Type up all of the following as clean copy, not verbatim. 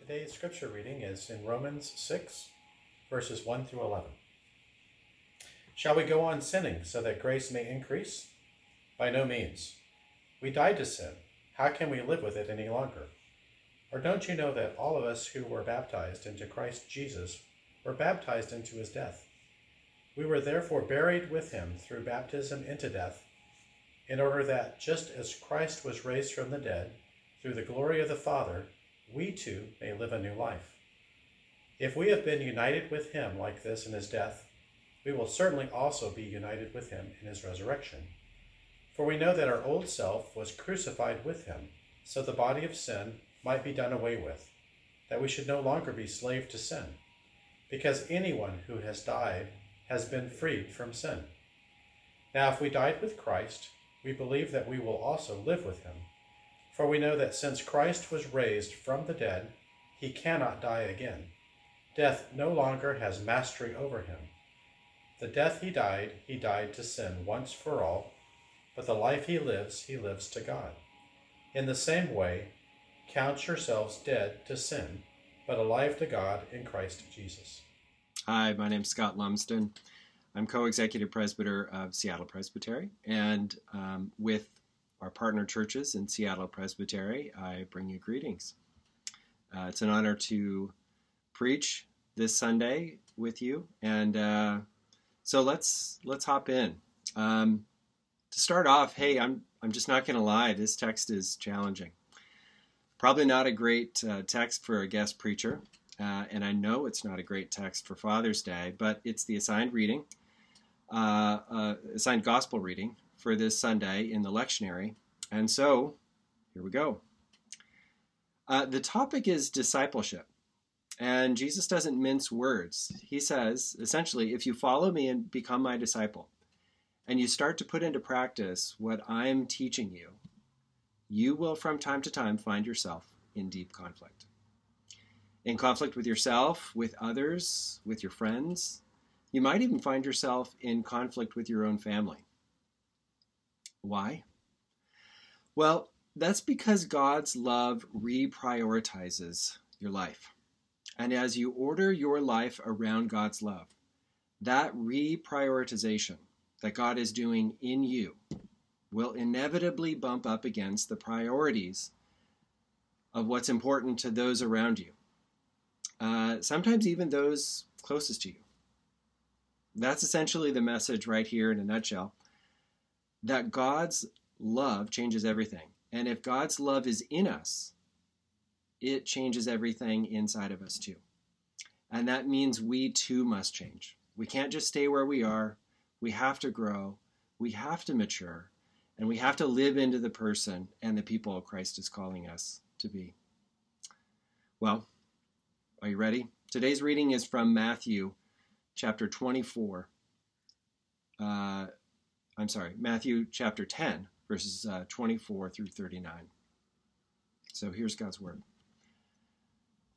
Today's scripture reading is in Romans 6, verses 1 through 11. Shall we go on sinning so that grace may increase? By no means. We died to sin. How can we live with it any longer? Or don't you know that all of us who were baptized into Christ Jesus were baptized into his death? We were therefore buried with him through baptism into death, in order that just as Christ was raised from the dead through the glory of the Father, we too may live a new life. If we have been united with him like this in his death, we will certainly also be united with him in his resurrection. For we know that our old self was crucified with him, so the body of sin might be done away with, that we should no longer be slave to sin, because anyone who has died has been freed from sin. Now if we died with Christ, we believe that we will also live with him. For we know that since Christ was raised from the dead, he cannot die again. Death no longer has mastery over him. The death he died to sin once for all, but the life he lives to God. In the same way, count yourselves dead to sin, but alive to God in Christ Jesus. Hi, my name's Scott Lumsden. I'm co-executive presbyter of Seattle Presbytery, and with our partner churches in Seattle Presbytery, I bring you greetings. It's an honor to preach this Sunday with you, and so let's hop in. To start off, hey, I'm just not going to lie. This text is challenging. Probably not a great text for a guest preacher, and I know it's not a great text for Father's Day, but it's the assigned reading, assigned gospel reading for this Sunday in the lectionary. And so, here we go. The topic is discipleship. And Jesus doesn't mince words. He says, essentially, if you follow me and become my disciple, and you start to put into practice what I'm teaching you, you will from time to time find yourself in deep conflict. In conflict with yourself, with others, with your friends. You might even find yourself in conflict with your own family. Why? Well, that's because God's love reprioritizes your life. And as you order your life around God's love, that reprioritization that God is doing in you will inevitably bump up against the priorities of what's important to those around you, sometimes even those closest to you. That's essentially the message right here in a nutshell. That God's love changes everything. And if God's love is in us, it changes everything inside of us too. And that means we too must change. We can't just stay where we are. We have to grow. We have to mature. And we have to live into the person and the people Christ is calling us to be. Well, are you ready? Today's reading is from Matthew chapter 24. Matthew chapter 10, verses 24 through 39. So here's God's word.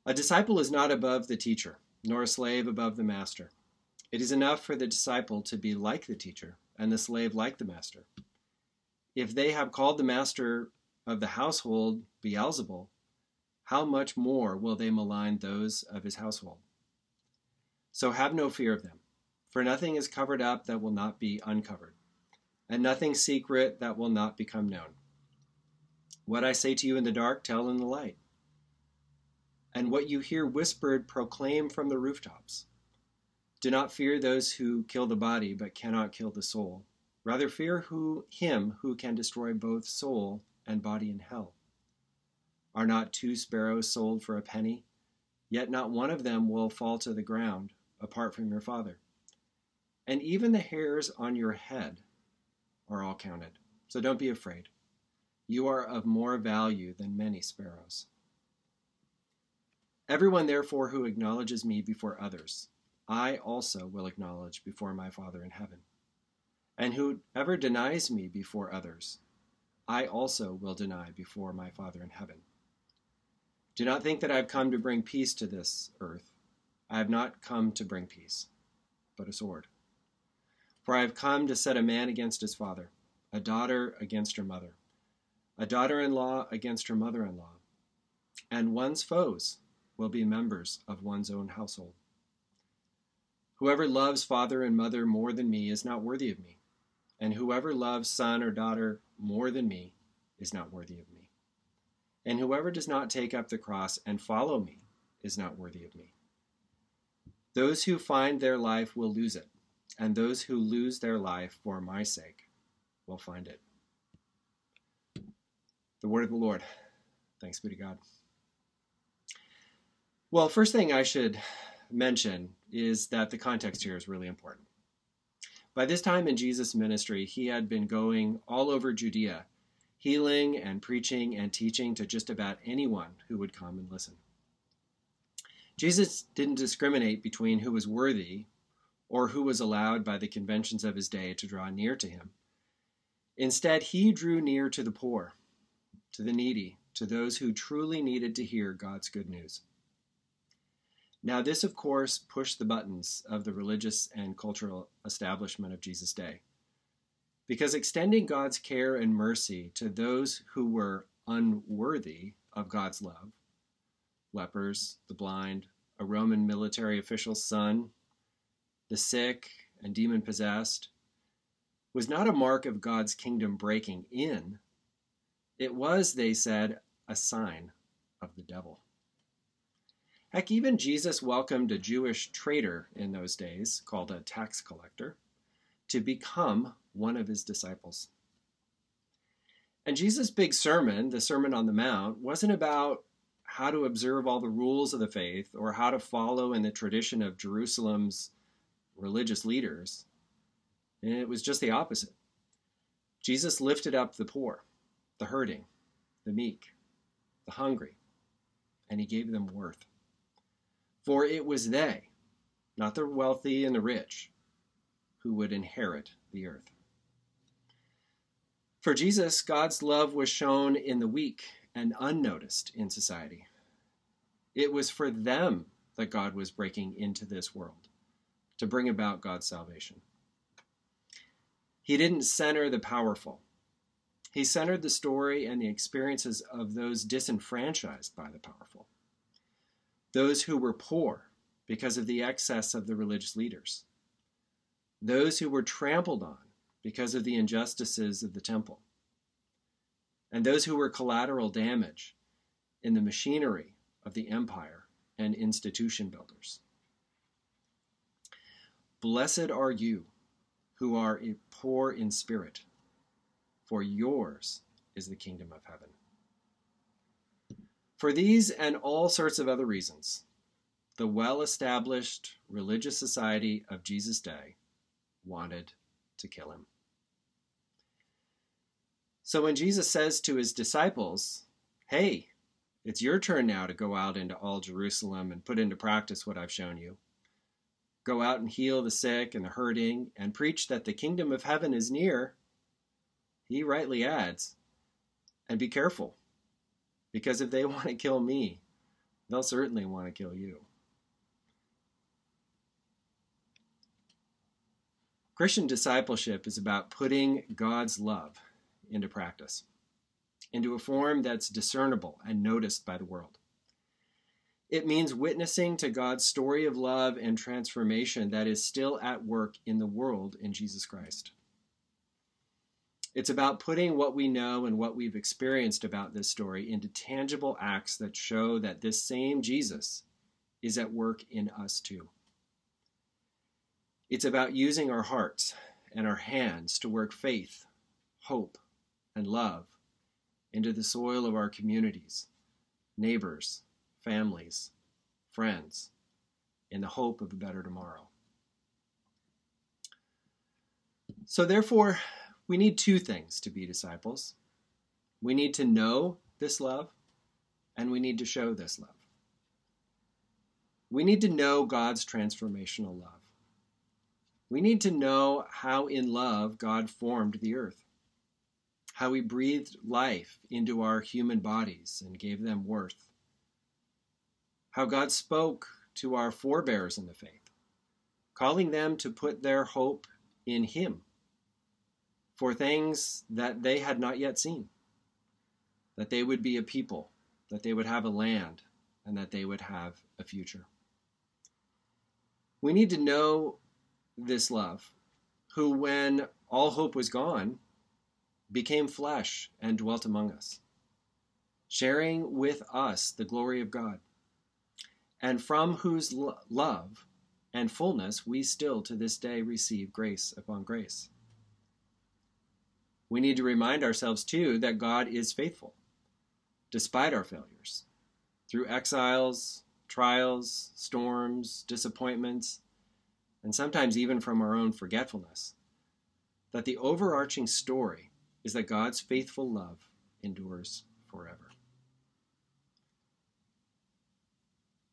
A disciple is not above the teacher, nor a slave above the master. It is enough for the disciple to be like the teacher, and the slave like the master. If they have called the master of the household Beelzebul, how much more will they malign those of his household? So have no fear of them, for nothing is covered up that will not be uncovered, and nothing secret that will not become known. What I say to you in the dark, tell in the light. And what you hear whispered, proclaim from the rooftops. Do not fear those who kill the body, but cannot kill the soul. Rather fear him who can destroy both soul and body in hell. Are not 2 sparrows sold for a penny? Yet not one of them will fall to the ground apart from your Father. And even the hairs on your head are all counted. So don't be afraid. You are of more value than many sparrows. Everyone, therefore, who acknowledges me before others, I also will acknowledge before my Father in heaven. And whoever denies me before others, I also will deny before my Father in heaven. Do not think that I have come to bring peace to this earth. I have not come to bring peace, but a sword. For I have come to set a man against his father, a daughter against her mother, a daughter-in-law against her mother-in-law, and one's foes will be members of one's own household. Whoever loves father and mother more than me is not worthy of me, and whoever loves son or daughter more than me is not worthy of me. And whoever does not take up the cross and follow me is not worthy of me. Those who find their life will lose it, and those who lose their life for my sake will find it. The word of the Lord. Thanks be to God. Well, first thing I should mention is that the context here is really important. By this time in Jesus' ministry, he had been going all over Judea, healing and preaching and teaching to just about anyone who would come and listen. Jesus didn't discriminate between who was worthy or who was allowed by the conventions of his day to draw near to him. Instead, he drew near to the poor, to the needy, to those who truly needed to hear God's good news. Now, this, of course, pushed the buttons of the religious and cultural establishment of Jesus' day, because extending God's care and mercy to those who were unworthy of God's love, lepers, the blind, a Roman military official's son, the sick and demon-possessed, was not a mark of God's kingdom breaking in. It was, they said, a sign of the devil. Heck, even Jesus welcomed a Jewish traitor in those days, called a tax collector, to become one of his disciples. And Jesus' big sermon, the Sermon on the Mount, wasn't about how to observe all the rules of the faith or how to follow in the tradition of Jerusalem's religious leaders. And it was just the opposite. Jesus lifted up the poor, the hurting, the meek, the hungry, and he gave them worth. For it was they, not the wealthy and the rich, who would inherit the earth. For Jesus, God's love was shown in the weak and unnoticed in society. It was for them that God was breaking into this world to bring about God's salvation. He didn't center the powerful. He centered the story and the experiences of those disenfranchised by the powerful. Those who were poor because of the excess of the religious leaders. Those who were trampled on because of the injustices of the temple. And those who were collateral damage in the machinery of the empire and institution builders. Blessed are you who are poor in spirit, for yours is the kingdom of heaven. For these and all sorts of other reasons, the well-established religious society of Jesus' day wanted to kill him. So when Jesus says to his disciples, hey, it's your turn now to go out into all Jerusalem and put into practice what I've shown you. Go out and heal the sick and the hurting and preach that the kingdom of heaven is near, he rightly adds, and be careful. Because if they want to kill me, they'll certainly want to kill you. Christian discipleship is about putting God's love into practice, into a form that's discernible and noticed by the world. It means witnessing to God's story of love and transformation that is still at work in the world in Jesus Christ. It's about putting what we know and what we've experienced about this story into tangible acts that show that this same Jesus is at work in us too. It's about using our hearts and our hands to work faith, hope, and love into the soil of our communities, neighbors, families, friends, in the hope of a better tomorrow. So therefore, we need two things to be disciples. We need to know this love, and we need to show this love. We need to know God's transformational love. We need to know how in love God formed the earth, how he breathed life into our human bodies and gave them worth, how God spoke to our forebears in the faith, calling them to put their hope in him for things that they had not yet seen, that they would be a people, that they would have a land, and that they would have a future. We need to know this love, who when all hope was gone, became flesh and dwelt among us, sharing with us the glory of God, and from whose love and fullness we still to this day receive grace upon grace. We need to remind ourselves, too, that God is faithful, despite our failures, through exiles, trials, storms, disappointments, and sometimes even from our own forgetfulness, that the overarching story is that God's faithful love endures forever.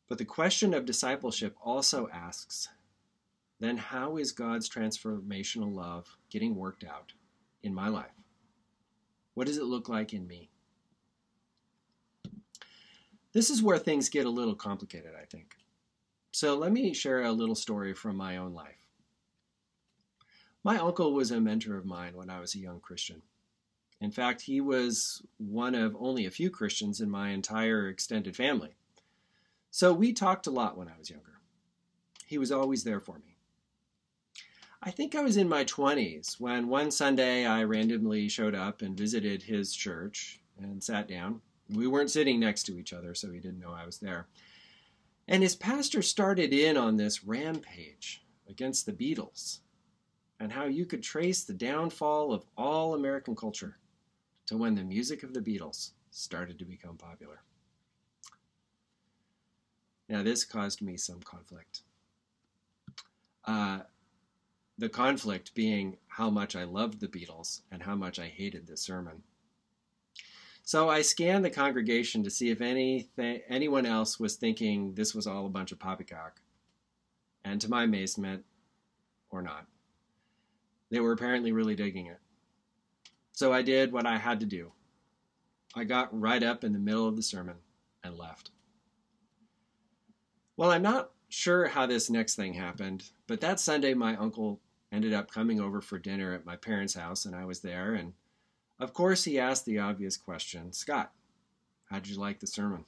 But the question of discipleship also asks, then how is God's transformational love getting worked out in my life? What does it look like in me? This is where things get a little complicated, I think. So let me share a little story from my own life. My uncle was a mentor of mine when I was a young Christian. In fact, he was one of only a few Christians in my entire extended family. So we talked a lot when I was younger. He was always there for me. I think I was in my 20s when one Sunday I randomly showed up and visited his church and sat down. We weren't sitting next to each other, so he didn't know I was there. And his pastor started in on this rampage against the Beatles and how you could trace the downfall of all American culture to when the music of the Beatles started to become popular. Now, this caused me some conflict. The conflict being how much I loved the Beatles and how much I hated this sermon. So I scanned the congregation to see if anyone else was thinking this was all a bunch of poppycock. And to my amazement, or not, they were apparently really digging it. So I did what I had to do. I got right up in the middle of the sermon and left. Well, I'm not sure how this next thing happened, but that Sunday my uncle ended up coming over for dinner at my parents' house, and I was there, and of course, he asked the obvious question, Scott, how did you like the sermon?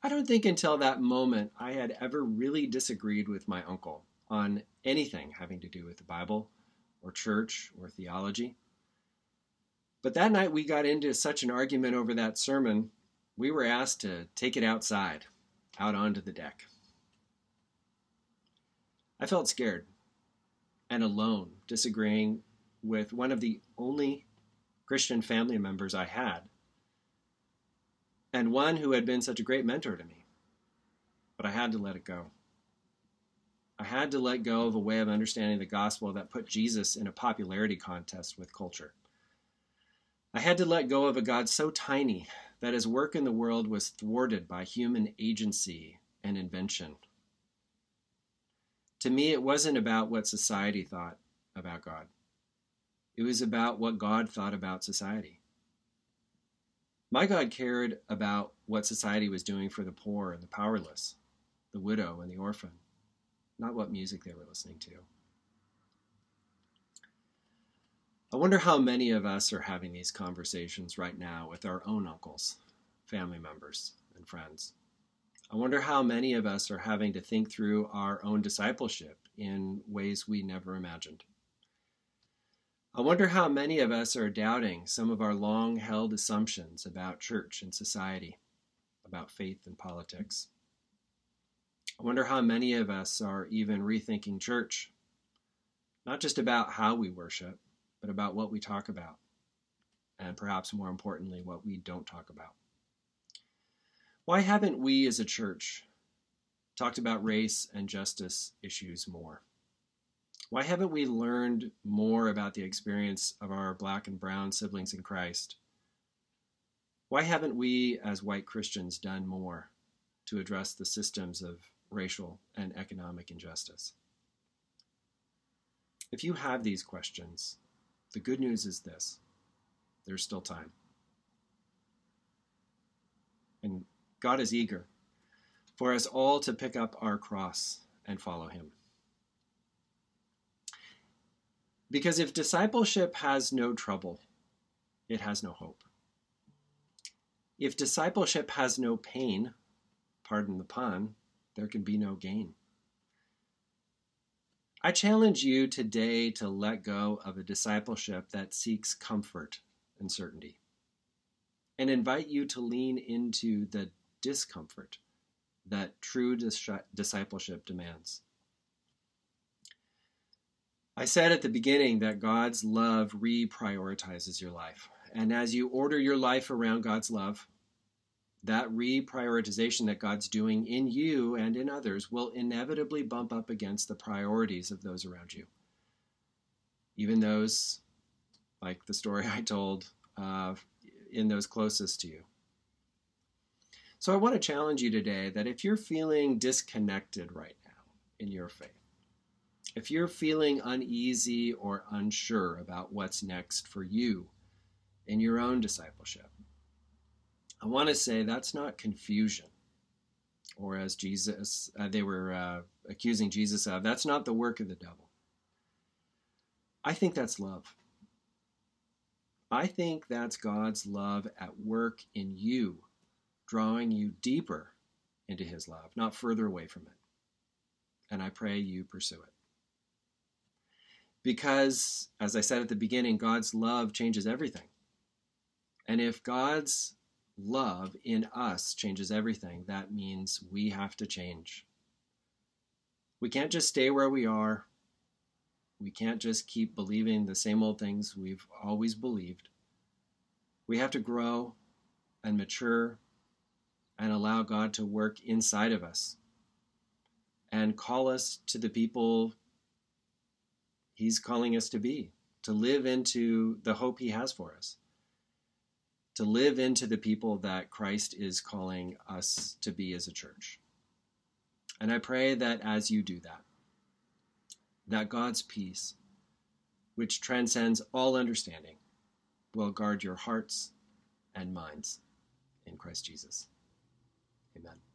I don't think until that moment I had ever really disagreed with my uncle on anything having to do with the Bible or church or theology. But that night we got into such an argument over that sermon, we were asked to take it outside, out onto the deck. I felt scared and alone, disagreeing with one of the only Christian family members I had, and one who had been such a great mentor to me. But I had to let it go. I had to let go of a way of understanding the gospel that put Jesus in a popularity contest with culture. I had to let go of a God so tiny that his work in the world was thwarted by human agency and invention. To me, it wasn't about what society thought about God. It was about what God thought about society. My God cared about what society was doing for the poor and the powerless, the widow and the orphan, not what music they were listening to. I wonder how many of us are having these conversations right now with our own uncles, family members, and friends. I wonder how many of us are having to think through our own discipleship in ways we never imagined. I wonder how many of us are doubting some of our long-held assumptions about church and society, about faith and politics. I wonder how many of us are even rethinking church, not just about how we worship, but about what we talk about, and perhaps more importantly, what we don't talk about. Why haven't we as a church talked about race and justice issues more? Why haven't we learned more about the experience of our black and brown siblings in Christ? Why haven't we as white Christians done more to address the systems of racial and economic injustice? If you have these questions, the good news is this: there's still time. And God is eager for us all to pick up our cross and follow him. Because if discipleship has no trouble, it has no hope. If discipleship has no pain, pardon the pun, there can be no gain. I challenge you today to let go of a discipleship that seeks comfort and certainty, and invite you to lean into the discomfort that true discipleship demands. I said at the beginning that God's love reprioritizes your life, and as you order your life around God's love, that reprioritization that God's doing in you and in others will inevitably bump up against the priorities of those around you. Even those, like the story I told, in those closest to you. So I want to challenge you today that if you're feeling disconnected right now in your faith, if you're feeling uneasy or unsure about what's next for you in your own discipleship, I want to say that's not confusion, or as Jesus, they were accusing Jesus of, that's not the work of the devil. I think that's love. I think that's God's love at work in you, drawing you deeper into his love, not further away from it. And I pray you pursue it. Because, as I said at the beginning, God's love changes everything. And if God's love in us changes everything, that means we have to change. We can't just stay where we are. We can't just keep believing the same old things we've always believed. We have to grow and mature and allow God to work inside of us and call us to the people he's calling us to be, to live into the hope he has for us, to live into the people that Christ is calling us to be as a church. And I pray that as you do that, that God's peace, which transcends all understanding, will guard your hearts and minds in Christ Jesus. Amen.